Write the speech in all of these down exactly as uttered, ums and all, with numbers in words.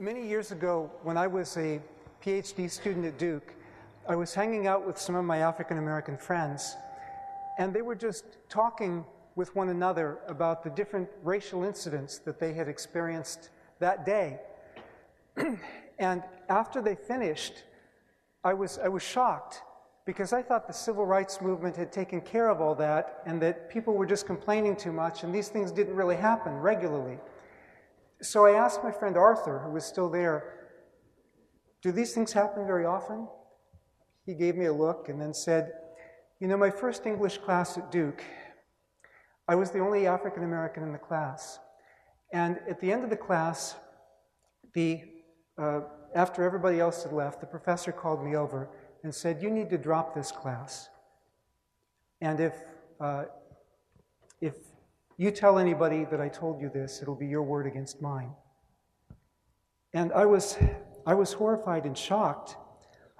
Many years ago, when I was a PhD student at Duke, I was hanging out with some of my African-American friends, and they were just talking with one another about the different racial incidents that they had experienced that day. And after they finished, I was, I was shocked, because I thought the civil rights movement had taken care of all that, and that people were just complaining too much, and these things didn't really happen regularly. So I asked my friend Arthur, who was still there, do these things happen very often? He gave me a look and then said, you know, my first English class at Duke, I was the only African American in the class. And at the end of the class, the, uh, after everybody else had left, the professor called me over and said, you need to drop this class. And if, uh, if you tell anybody that I told you this, it'll be your word against mine. And I was, I was horrified and shocked.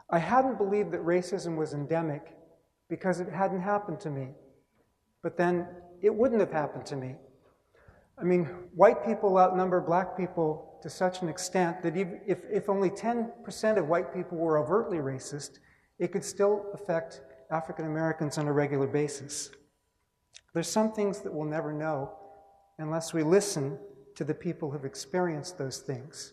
I hadn't believed that racism was endemic because it hadn't happened to me. But then it wouldn't have happened to me. I mean, white people outnumber black people to such an extent that even if, if only ten percent of white people were overtly racist, it could still affect African Americans on a regular basis. There's some things that we'll never know unless we listen to the people who've experienced those things.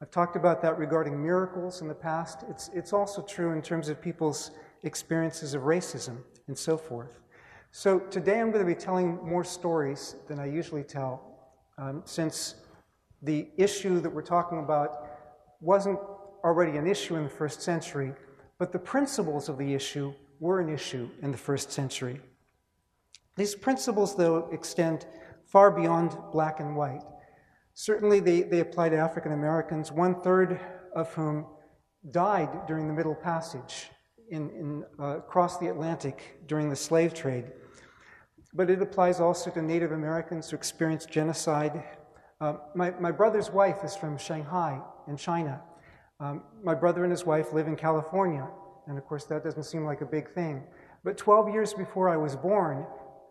I've talked about that regarding miracles in the past. It's, it's also true in terms of people's experiences of racism and so forth. So today I'm going to be telling more stories than I usually tell, um, since the issue that we're talking about wasn't already an issue in the first century, but the principles of the issue were an issue in the first century. These principles, though, extend far beyond black and white. Certainly, they, they apply to African Americans, one-third of whom died during the Middle Passage in, in, uh, across the Atlantic during the slave trade. But it applies also to Native Americans who experienced genocide. Uh, my, my brother's wife is from Shanghai in China. Um, my brother and his wife live in California, and of course that doesn't seem like a big thing. But twelve years before I was born,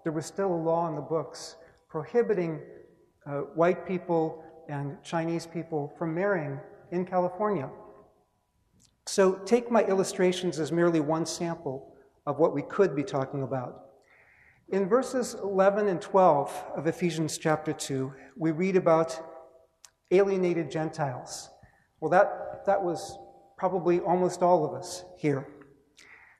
there was still a law in the books prohibiting Uh, white people and Chinese people from marrying in California. So take my illustrations as merely one sample of what we could be talking about. In verses eleven and twelve of Ephesians chapter two, we read about alienated Gentiles. Well, that, that was probably almost all of us here.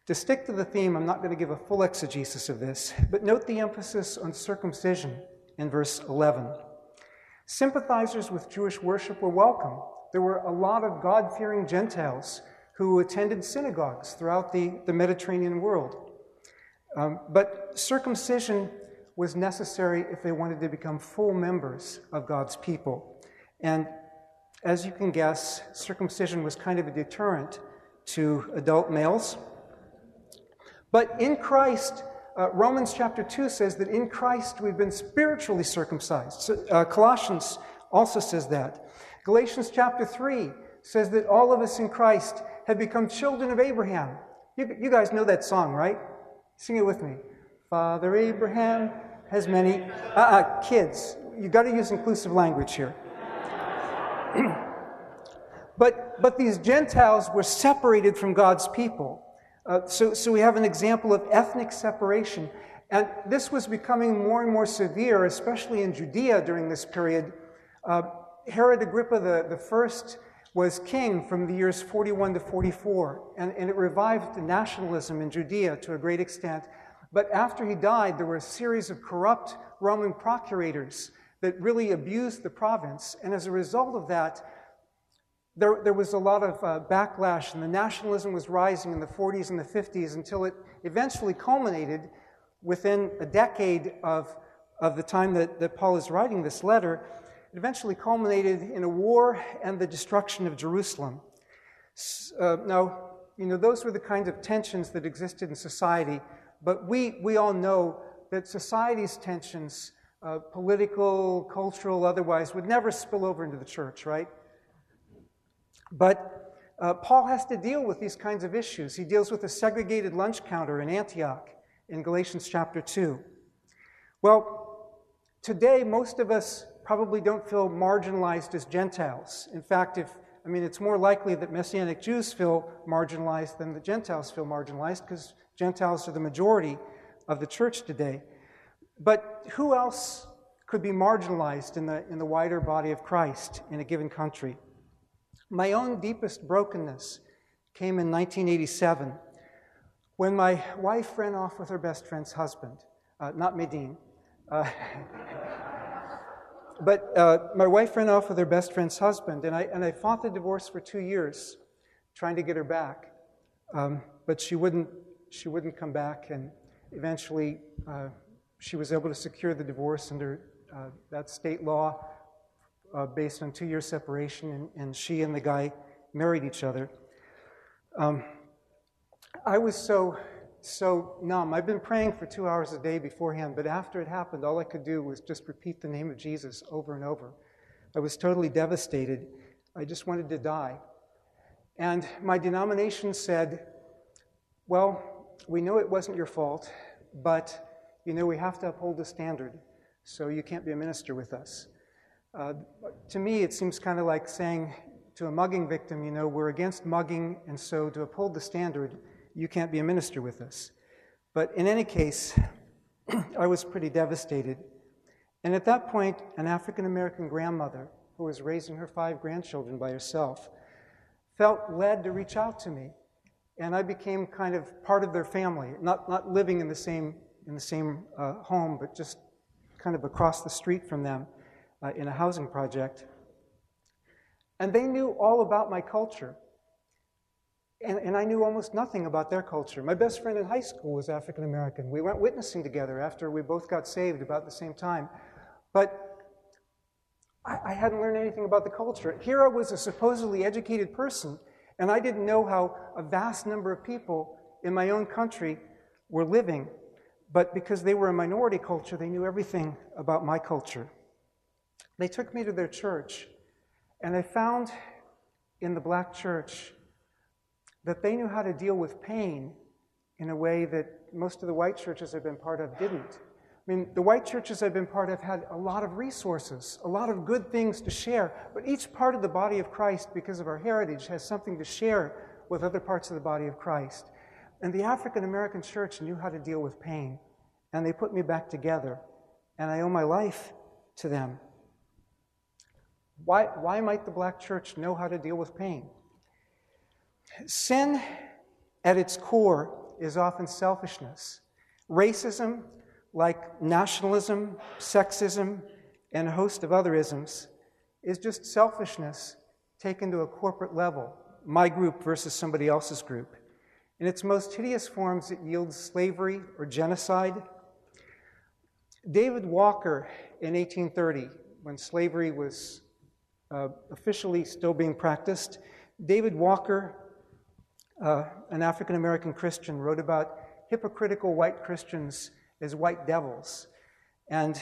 To stick to the theme, I'm not going to give a full exegesis of this, but note the emphasis on circumcision in verse eleven. Sympathizers with Jewish worship were welcome. There were a lot of God-fearing Gentiles who attended synagogues throughout the, the Mediterranean world. Um, but circumcision was necessary if they wanted to become full members of God's people. And as you can guess, circumcision was kind of a deterrent to adult males. But in Christ, Uh, Romans chapter two says that in Christ we've been spiritually circumcised. So, uh, Colossians also says that. Galatians chapter three says that all of us in Christ have become children of Abraham. You, you guys know that song, right? Sing it with me. Father Abraham has many... Uh-uh, kids. You've got to use inclusive language here. but, but these Gentiles were separated from God's people. Uh, so, so we have an example of ethnic separation, and this was becoming more and more severe, especially in Judea during this period. Uh, Herod Agrippa the First was king from the years forty-one to forty-four, and, and it revived nationalism in Judea to a great extent. But after he died, there were a series of corrupt Roman procurators that really abused the province, and as a result of that, There, there was a lot of uh, backlash, and the nationalism was rising in the forties and the fifties until it eventually culminated within a decade of, of the time that, that Paul is writing this letter. It eventually culminated in a war and the destruction of Jerusalem. Uh, now, you know, those were the kinds of tensions that existed in society, but we, we all know that society's tensions, uh, political, cultural, otherwise, would never spill over into the church, right? But uh, Paul has to deal with these kinds of issues. He deals with a segregated lunch counter in Antioch in Galatians chapter two. Well, today most of us probably don't feel marginalized as Gentiles. In fact, if I mean, it's more likely that Messianic Jews feel marginalized than the Gentiles feel marginalized, because Gentiles are the majority of the church today. But who else could be marginalized in the, in the wider body of Christ in a given country? My own deepest brokenness came in nineteen eighty-seven, when my wife ran off with her best friend's husband, uh, not Medine. Uh, But uh, my wife ran off with her best friend's husband, and I, and I fought the divorce for two years, trying to get her back. Um, but she wouldn't, she wouldn't come back, and eventually uh, she was able to secure the divorce under uh, that state law uh, based on two-year separation, and, and she and the guy married each other. Um, I was so, so numb. I've been praying for two hours a day beforehand, but after it happened, all I could do was just repeat the name of Jesus over and over. I was totally devastated. I just wanted to die. And my denomination said, well, we know it wasn't your fault, but, you know, we have to uphold the standard, so you can't be a minister with us. Uh, to me, it seems kind of like saying to a mugging victim, you know, we're against mugging, and so to uphold the standard, you can't be a minister with us. But in any case, I was pretty devastated. And at that point, an African-American grandmother, who was raising her five grandchildren by herself, felt led to reach out to me. And I became kind of part of their family, not, not living in the same, in the same uh, home, but just kind of across the street from them uh, in a housing project. And they knew all about my culture. And, and I knew almost nothing about their culture. My best friend in high school was African American. We went witnessing together after we both got saved about the same time. But I, I hadn't learned anything about the culture. Here I was a supposedly educated person, and I didn't know how a vast number of people in my own country were living. But because they were a minority culture, they knew everything about my culture. They took me to their church, and I found in the black church that they knew how to deal with pain in a way that most of the white churches I've been part of didn't. I mean, the white churches I've been part of had a lot of resources, a lot of good things to share, but each part of the body of Christ, because of our heritage, has something to share with other parts of the body of Christ. And the African American church knew how to deal with pain, and they put me back together, and I owe my life to them. Why, why might the black church know how to deal with pain? Sin, at its core, is often selfishness. Racism, like nationalism, sexism, and a host of other isms, is just selfishness taken to a corporate level, my group versus somebody else's group. In its most hideous forms, it yields slavery or genocide. David Walker, in eighteen thirty, when slavery was uh, officially still being practiced, David Walker, Uh, an African-American Christian, wrote about hypocritical white Christians as white devils. And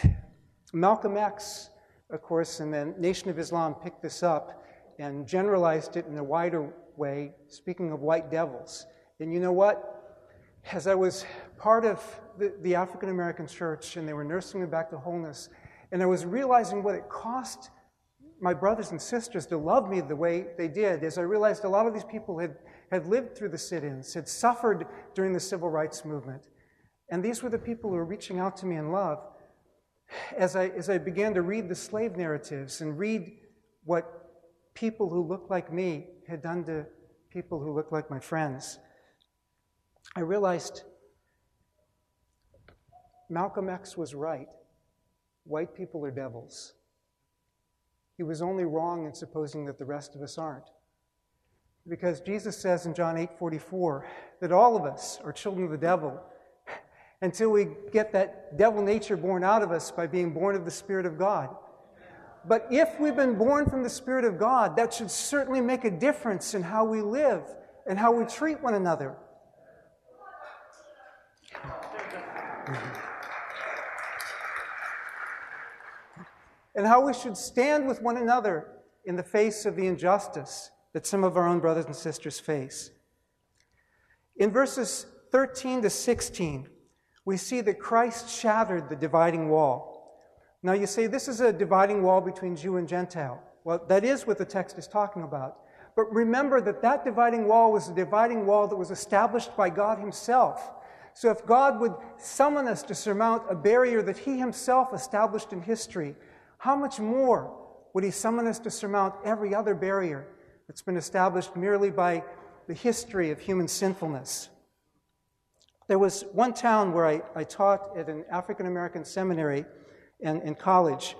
Malcolm X, of course, in the Nation of Islam, picked this up and generalized it in a wider way, speaking of white devils. And you know what? As I was part of the, the African-American church, and they were nursing me back to wholeness, and I was realizing what it cost my brothers and sisters to love me the way they did, as I realized a lot of these people had, had lived through the sit-ins, had suffered during the civil rights movement. And these were the people who were reaching out to me in love. As I, as I began to read the slave narratives and read what people who looked like me had done to people who looked like my friends, I realized Malcolm X was right. White people are devils. He was only wrong in supposing that the rest of us aren't. Because Jesus says in John eight forty-four that all of us are children of the devil until we get that devil nature born out of us by being born of the Spirit of God. But if we've been born from the Spirit of God, that should certainly make a difference in how we live and how we treat one another. And how we should stand with one another in the face of the injustice that some of our own brothers and sisters face. In verses thirteen to sixteen, we see that Christ shattered the dividing wall. Now you say this is a dividing wall between Jew and Gentile. Well, that is what the text is talking about. But remember that that dividing wall was a dividing wall that was established by God himself. So if God would summon us to surmount a barrier that he himself established in history, how much more would he summon us to surmount every other barrier that's been established merely by the history of human sinfulness? There was one town where I, I taught at an African-American seminary and in college,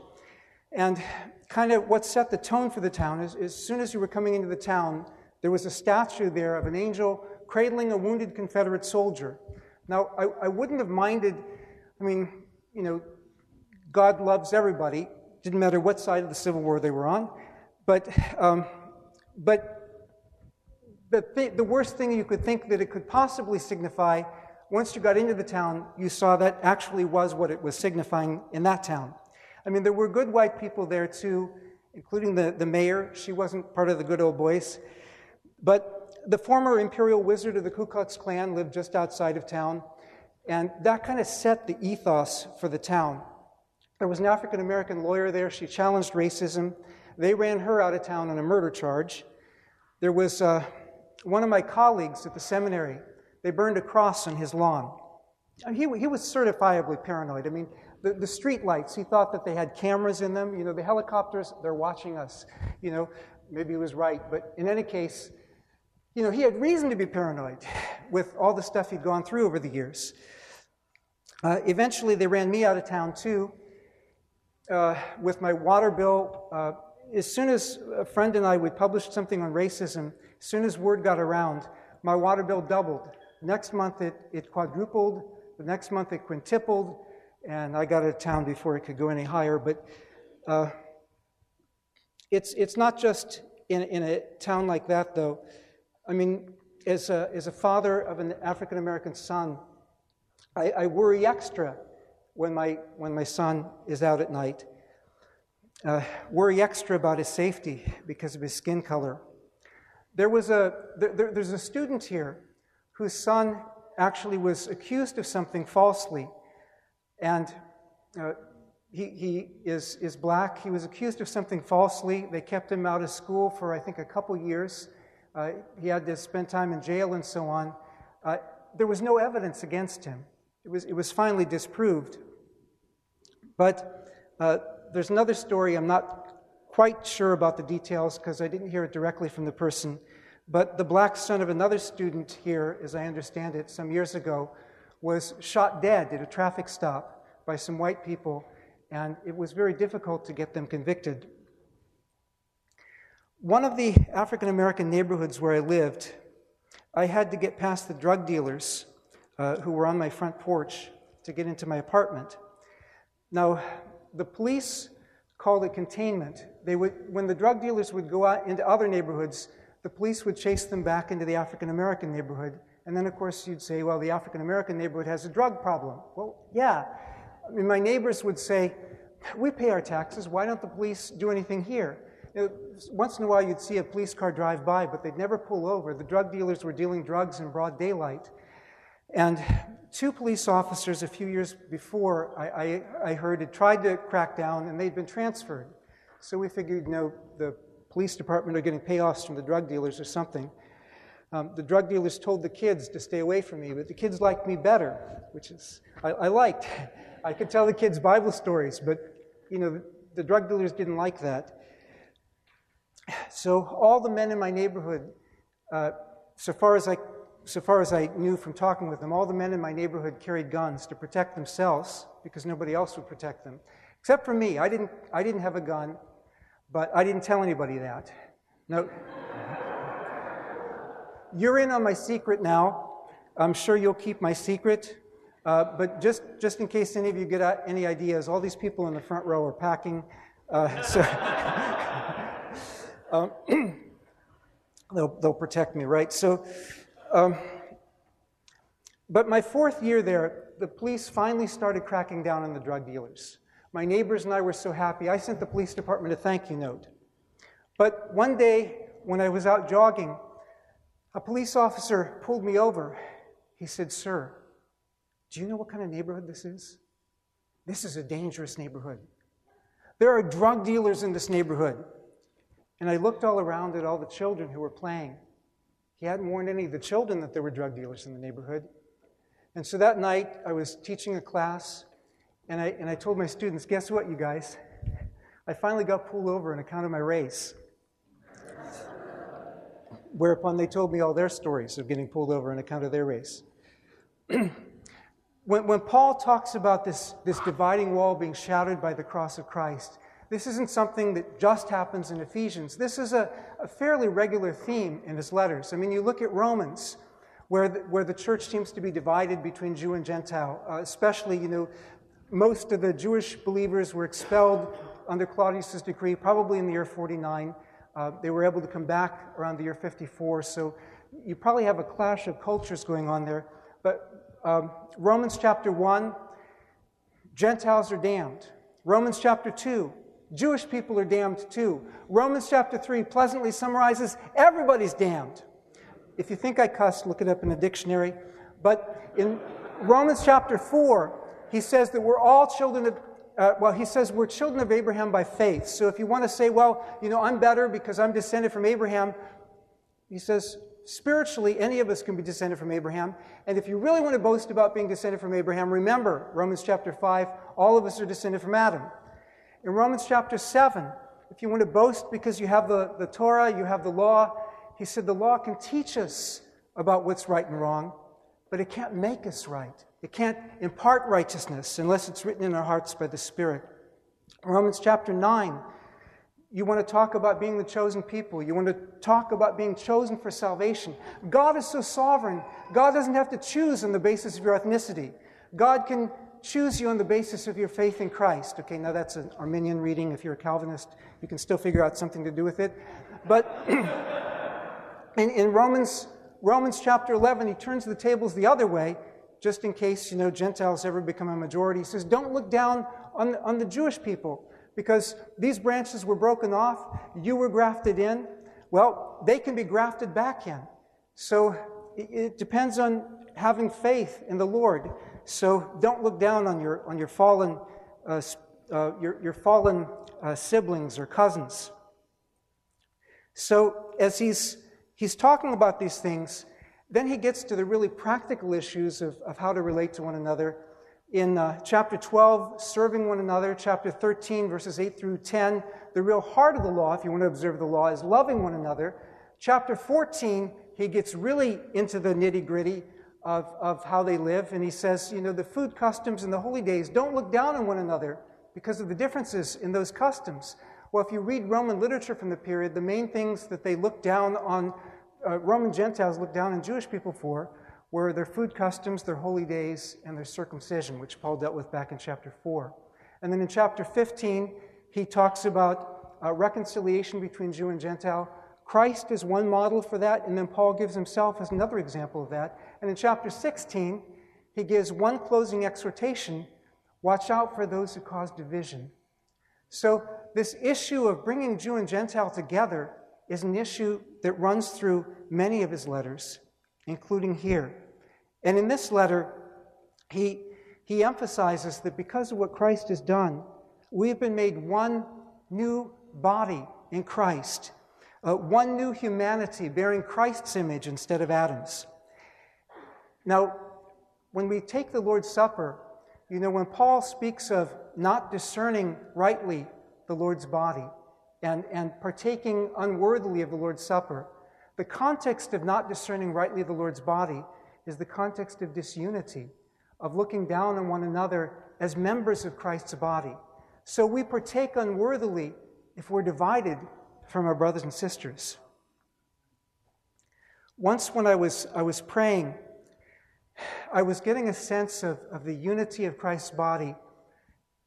and kind of what set the tone for the town is, as soon as you were coming into the town, there was a statue there of an angel cradling a wounded Confederate soldier. Now, I, I wouldn't have minded, I mean, you know, God loves everybody, didn't matter what side of the Civil War they were on, but um, but the, th the worst thing you could think that it could possibly signify, once you got into the town, you saw that actually was what it was signifying in that town. I mean, there were good white people there too, including the, the mayor. She wasn't part of the good old boys, but the former imperial wizard of the Ku Klux Klan lived just outside of town, and that kind of set the ethos for the town. There was an African-American lawyer there. She challenged racism. They ran her out of town on a murder charge. There was uh, one of my colleagues at the seminary. They burned a cross on his lawn. He, he was certifiably paranoid. I mean, the, the street lights, he thought that they had cameras in them. You know, the helicopters, they're watching us. You know, maybe he was right, but in any case, you know, he had reason to be paranoid with all the stuff he'd gone through over the years. Uh, eventually, they ran me out of town, too, uh, with my water bill. Uh, as soon as a friend and I would publish something on racism, as soon as word got around, my water bill doubled. Next month, it, it quadrupled. The next month, it quintupled. And I got out of town before it could go any higher. But uh, it's, it's not just in, in a town like that, though. I mean, as a, as a father of an African-American son, I, I worry extra when my, when my son is out at night. Uh, worry extra about his safety because of his skin color. There was a, there, there's a student here whose son actually was accused of something falsely. And uh, he, he is, is black. He was accused of something falsely. They kept him out of school for, I think, a couple years. Uh, he had to spend time in jail and so on. Uh, there was no evidence against him. It was, it was finally disproved. But uh, there's another story. I'm not quite sure about the details because I didn't hear it directly from the person. But the black son of another student here, as I understand it, some years ago, was shot dead at a traffic stop by some white people, and it was very difficult to get them convicted. One of the African-American neighborhoods where I lived, I had to get past the drug dealers uh, who were on my front porch to get into my apartment. Now, the police called it containment. They would, when the drug dealers would go out into other neighborhoods, the police would chase them back into the African-American neighborhood. And then, of course, you'd say, well, the African-American neighborhood has a drug problem. Well, yeah. I mean, my neighbors would say, we pay our taxes. Why don't the police do anything here? Once in a while, you'd see a police car drive by, but they'd never pull over. The drug dealers were dealing drugs in broad daylight. And two police officers a few years before, I, I, I heard, had tried to crack down, and they'd been transferred. So we figured, you know, the police department are getting payoffs from the drug dealers or something. Um, the drug dealers told the kids to stay away from me, but the kids liked me better, which is, I, I liked. I could tell the kids Bible stories, but, you know, the, the drug dealers didn't like that. So all the men in my neighborhood, uh, so far as I, so far as I knew from talking with them, all the men in my neighborhood carried guns to protect themselves because nobody else would protect them, except for me. I didn't, I didn't have a gun, but I didn't tell anybody that. No, you're in on my secret now. I'm sure you'll keep my secret, uh, but just just in case any of you get out any ideas, all these people in the front row are packing. Uh, so. Um, they'll, they'll protect me, right? So, um, but my fourth year there, the police finally started cracking down on the drug dealers. My neighbors and I were so happy. I sent the police department a thank you note. But one day, when I was out jogging, a police officer pulled me over. He said, "Sir, do you know what kind of neighborhood this is? This is a dangerous neighborhood. There are drug dealers in this neighborhood. And I looked all around at all the children who were playing. He hadn't warned any of the children that there were drug dealers in the neighborhood. And so that night, I was teaching a class, and I, and I told my students, guess what, you guys? I finally got pulled over on account of my race. Whereupon they told me all their stories of getting pulled over on account of their race. When, when Paul talks about this, this dividing wall being shattered by the cross of Christ, this isn't something that just happens in Ephesians. This is a, a fairly regular theme in his letters. I mean, you look at Romans, where the, where the church seems to be divided between Jew and Gentile, uh, especially, you know, most of the Jewish believers were expelled under Claudius's decree, probably in the year forty-nine. Uh, they were able to come back around the year fifty-four, so you probably have a clash of cultures going on there. But um, Romans chapter one, Gentiles are damned. Romans chapter two, Jewish people are damned too. Romans chapter three pleasantly summarizes everybody's damned. If you think I cussed, look it up in a dictionary. But in Romans chapter four, he says that we're all children of, uh, well, he says we're children of Abraham by faith. So if you want to say, well, you know, I'm better because I'm descended from Abraham, he says spiritually any of us can be descended from Abraham. And if you really want to boast about being descended from Abraham, remember Romans chapter five, all of us are descended from Adam. In Romans chapter seven, if you want to boast because you have the, the Torah, you have the law, he said the law can teach us about what's right and wrong, but it can't make us right. It can't impart righteousness unless it's written in our hearts by the Spirit. In Romans chapter nine, you want to talk about being the chosen people. You want to talk about being chosen for salvation. God is so sovereign. God doesn't have to choose on the basis of your ethnicity. God can choose you on the basis of your faith in Christ. Okay, now that's an Arminian reading. If you're a Calvinist, you can still figure out something to do with it. But in, in Romans, Romans chapter eleven, he turns the tables the other way, just in case, you know, Gentiles ever become a majority. He says, don't look down on the, on the Jewish people, because these branches were broken off, you were grafted in. Well, they can be grafted back in. So it, it depends on having faith in the Lord. So don't look down on your on your fallen uh, uh, your your fallen uh, siblings or cousins. So as he's he's talking about these things, then he gets to the really practical issues of, of how to relate to one another. In uh, chapter twelve, serving one another. Chapter thirteen, verses eight through ten, the real heart of the law, if you want to observe the law, is loving one another. Chapter fourteen, he gets really into the nitty-gritty Of, of how they live, and he says, you know, the food customs and the holy days, don't look down on one another because of the differences in those customs. Well, if you read Roman literature from the period, the main things that they looked down on, uh, Roman Gentiles looked down on Jewish people for, were their food customs, their holy days, and their circumcision, which Paul dealt with back in chapter four. And then in chapter fifteen, he talks about uh, reconciliation between Jew and Gentile. Christ is one model for that, and then Paul gives himself as another example of that. And in chapter sixteen, he gives one closing exhortation, watch out for those who cause division. So this issue of bringing Jew and Gentile together is an issue that runs through many of his letters, including here. And in this letter, he, he emphasizes that because of what Christ has done, we've been made one new body in Christ. Uh, one new humanity bearing Christ's image instead of Adam's. Now, when we take the Lord's Supper, you know, when Paul speaks of not discerning rightly the Lord's body and, and partaking unworthily of the Lord's Supper, the context of not discerning rightly the Lord's body is the context of disunity, of looking down on one another as members of Christ's body. So we partake unworthily if we're divided from our brothers and sisters. Once when I was I was praying, I was getting a sense of, of the unity of Christ's body,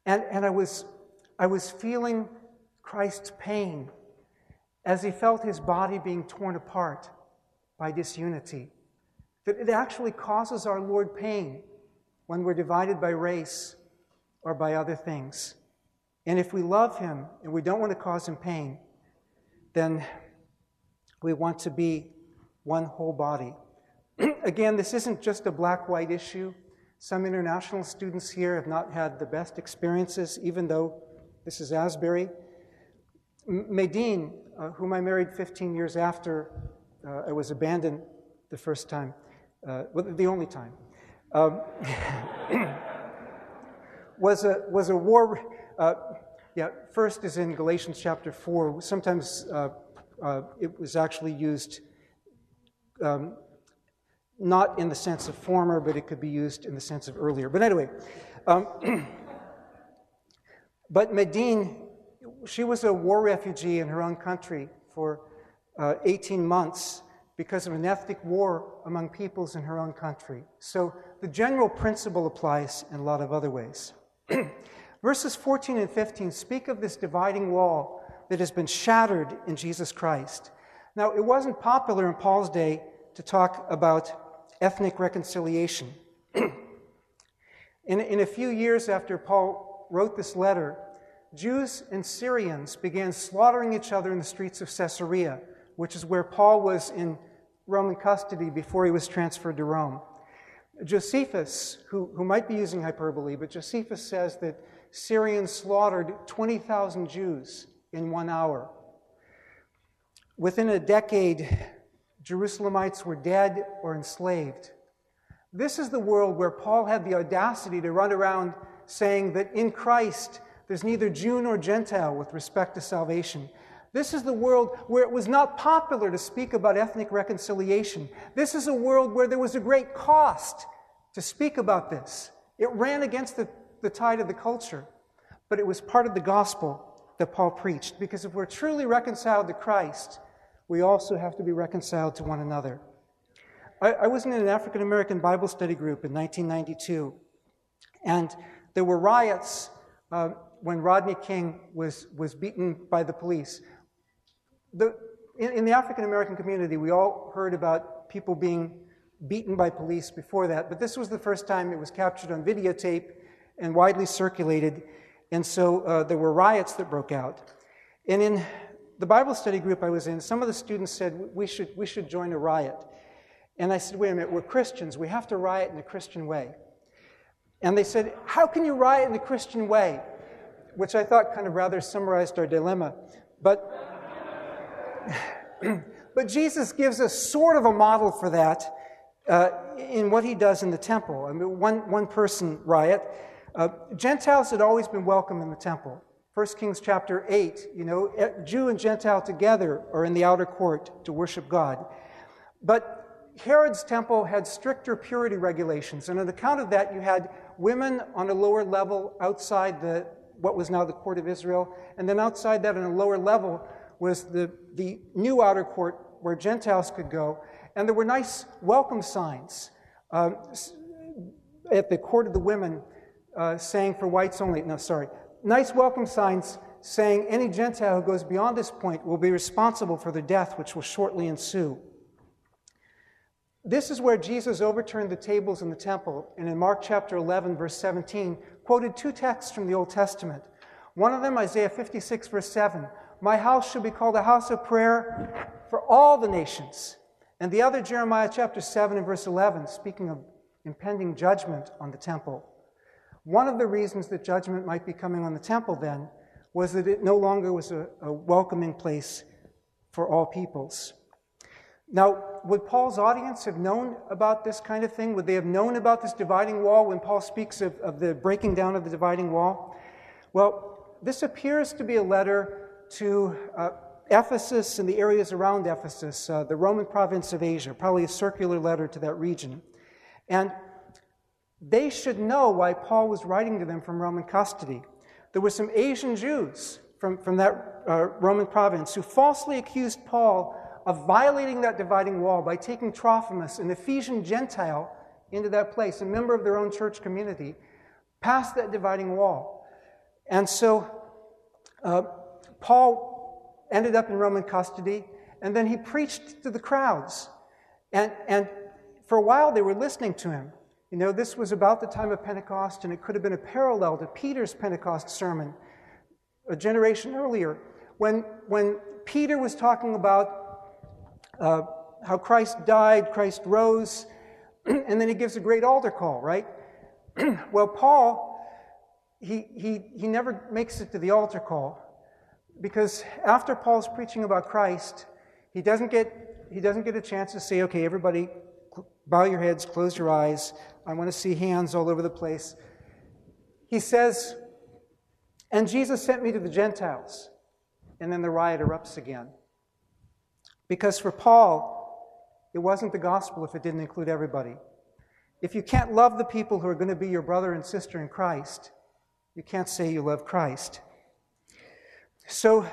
and, and I was I was feeling Christ's pain as he felt his body being torn apart by disunity. That it actually causes our Lord pain when we're divided by race or by other things. And if we love him and we don't want to cause him pain, then we want to be one whole body. Again, this isn't just a black-white issue. Some international students here have not had the best experiences, even though This is Asbury. Medine, uh, whom I married fifteen years after uh, I was abandoned the first time, uh, well, the only time, um, was a was a war. Uh, yeah, first is in Galatians chapter four. Sometimes uh, uh, it was actually used. Um, Not in the sense of former, but it could be used in the sense of earlier. But anyway, um, but Medine, she was a war refugee in her own country for uh, eighteen months because of an ethnic war among peoples in her own country. So the general principle applies in a lot of other ways. Verses fourteen and fifteen speak of this dividing wall that has been shattered in Jesus Christ. Now, it wasn't popular in Paul's day to talk about ethnic reconciliation. in, in a few years after Paul wrote this letter, Jews and Syrians began slaughtering each other in the streets of Caesarea, which is where Paul was in Roman custody before he was transferred to Rome. Josephus, who, who might be using hyperbole, but Josephus says that Syrians slaughtered twenty thousand Jews in one hour. Within a decade, Jerusalemites were dead or enslaved. This is the world where Paul had the audacity to run around saying that in Christ there's neither Jew nor Gentile with respect to salvation. This is the world where it was not popular to speak about ethnic reconciliation. This is a world where there was a great cost to speak about this. It ran against the, the tide of the culture, but it was part of the gospel that Paul preached, because if we're truly reconciled to Christ, we also have to be reconciled to one another. I, I was in an African-American Bible study group in nineteen ninety-two, and there were riots uh, when Rodney King was, was beaten by the police. The, in, in the African-American community, we all heard about people being beaten by police before that, but this was the first time it was captured on videotape and widely circulated, and so uh, there were riots that broke out. And in the Bible study group I was in, some of the students said, we should, we should join a riot. And I said, wait a minute, we're Christians. We have to riot in a Christian way. And they said, how can you riot in a Christian way? Which I thought kind of rather summarized our dilemma. But, but Jesus gives us sort of a model for that uh, in what he does in the temple. I mean, one, one person riot. Uh, Gentiles had always been welcome in the temple. First Kings chapter eight, you know, Jew and Gentile together are in the outer court to worship God. But Herod's temple had stricter purity regulations, and on account of that, you had women on a lower level outside the what was now the court of Israel, and then outside that on a lower level was the, the new outer court where Gentiles could go, and there were nice welcome signs um, at the court of the women uh, saying for whites only, no, sorry, nice welcome signs saying any Gentile who goes beyond this point will be responsible for the death which will shortly ensue. This is where Jesus overturned the tables in the temple, and in Mark chapter eleven, verse seventeen, quoted two texts from the Old Testament. One of them, Isaiah fifty-six, verse seven, "My house shall be called a house of prayer for all the nations." And the other, Jeremiah chapter seven and verse eleven, speaking of impending judgment on the temple. One of the reasons that judgment might be coming on the temple then was that it no longer was a, a welcoming place for all peoples. Now, would Paul's audience have known about this kind of thing? Would they have known about this dividing wall when Paul speaks of, of the breaking down of the dividing wall? Well, this appears to be a letter to uh, Ephesus and the areas around Ephesus, uh, the Roman province of Asia, probably a circular letter to that region. And they should know why Paul was writing to them from Roman custody. There were some Asian Jews from, from that uh, Roman province who falsely accused Paul of violating that dividing wall by taking Trophimus, an Ephesian Gentile, into that place, a member of their own church community, past that dividing wall. And so uh, Paul ended up in Roman custody, and then he preached to the crowds. And, and for a while they were listening to him. You know, this was about the time of Pentecost, and it could have been a parallel to Peter's Pentecost sermon a generation earlier, when, when Peter was talking about uh, how Christ died, Christ rose, and then he gives a great altar call, right? Well, Paul he, he, he never makes it to the altar call, because after Paul's preaching about Christ, he doesn't get, he doesn't get a chance to say, okay, everybody, bow your heads, close your eyes. I want to see hands all over the place. He says, and Jesus sent me to the Gentiles. And then the riot erupts again. Because for Paul, it wasn't the gospel if it didn't include everybody. If you can't love the people who are going to be your brother and sister in Christ, you can't say you love Christ. So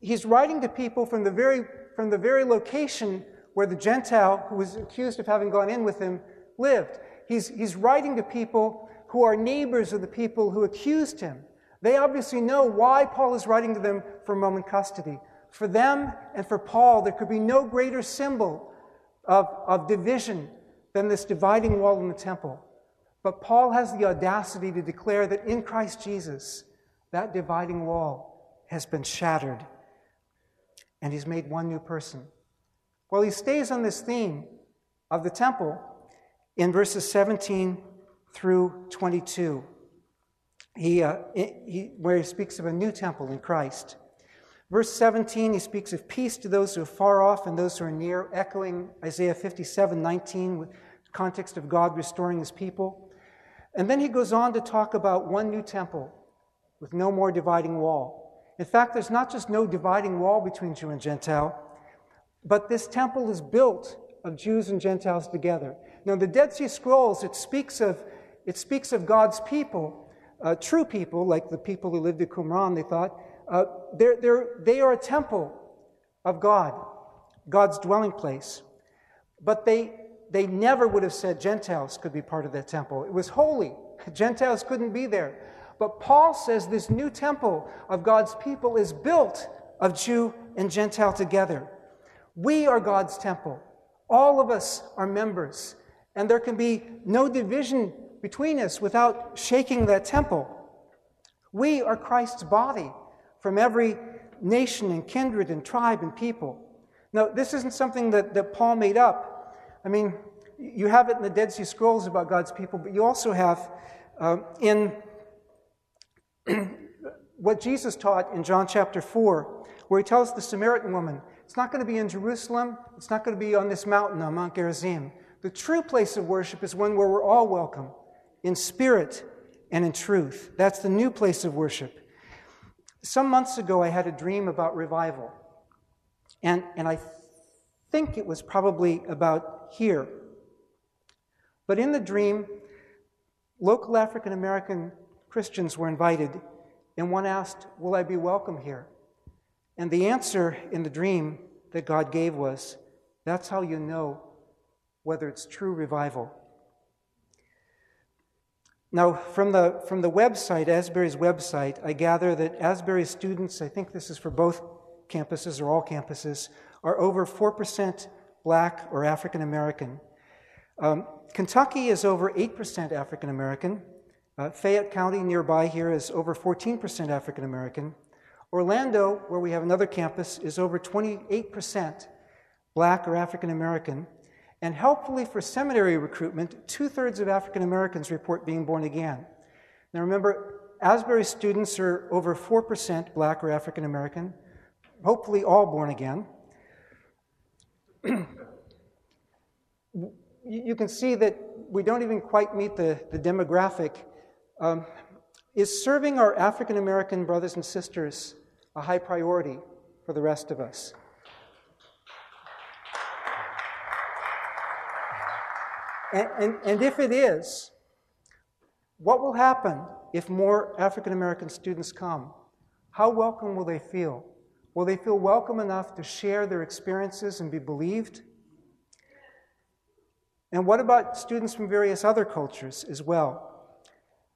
he's writing to people from the very, from the very location where the Gentile who was accused of having gone in with him lived. He's, he's writing to people who are neighbors of the people who accused him. They obviously know why Paul is writing to them for Roman custody. For them and for Paul, there could be no greater symbol of, of division than this dividing wall in the temple. But Paul has the audacity to declare that in Christ Jesus, that dividing wall has been shattered, and he's made one new person. Well, he stays on this theme of the temple in verses seventeen through twenty-two, he, uh, he, where he speaks of a new temple in Christ. Verse seventeen, he speaks of peace to those who are far off and those who are near, echoing Isaiah fifty-seven nineteen with the context of God restoring his people. And then he goes on to talk about one new temple with no more dividing wall. In fact, there's not just no dividing wall between Jew and Gentile, but this temple is built of Jews and Gentiles together. Now, the Dead Sea Scrolls, it speaks of, it speaks of God's people, uh, true people, like the people who lived at Qumran, they thought, Uh, they're, they're, they are a temple of God, God's dwelling place. But they, they never would have said Gentiles could be part of that temple. It was holy. Gentiles couldn't be there. But Paul says this new temple of God's people is built of Jew and Gentile together. We are God's temple. All of us are members. And there can be no division between us without shaking that temple. We are Christ's body, from every nation and kindred and tribe and people. Now, this isn't something that, that Paul made up. I mean, you have it in the Dead Sea Scrolls about God's people, but you also have um, in what Jesus taught in John chapter four, where he tells the Samaritan woman, it's not going to be in Jerusalem, it's not going to be on this mountain on Mount Gerizim. The true place of worship is one where we're all welcome, in spirit and in truth. That's the new place of worship. Some months ago, I had a dream about revival, and, and I th- think it was probably about here. But in the dream, local African-American Christians were invited, and one asked, will I be welcome here? And the answer in the dream that God gave was, that's how you know whether it's true revival. Now, from the from the website, Asbury's website, I gather that Asbury students, I think this is for both campuses or all campuses, are over four percent Black or African-American. Um, Kentucky is over eight percent African-American. Uh, Fayette County nearby here is over fourteen percent African-American. Orlando, where we have another campus, is over twenty-eight percent Black or African-American. And helpfully for seminary recruitment, two-thirds of African-Americans report being born again. Now remember, Asbury students are over four percent Black or African-American, hopefully all born again. You can see that we don't even quite meet the, the demographic. Um, is serving our African-American brothers and sisters a high priority for the rest of us? And, and, and if it is, what will happen if more African-American students come? How welcome will they feel? Will they feel welcome enough to share their experiences and be believed? And what about students from various other cultures as well?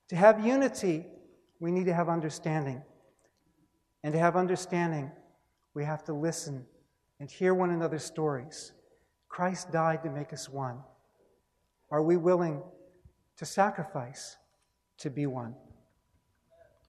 To have unity, we need to have understanding. And to have understanding, we have to listen and hear one another's stories. Christ died to make us one. Are we willing to sacrifice to be one?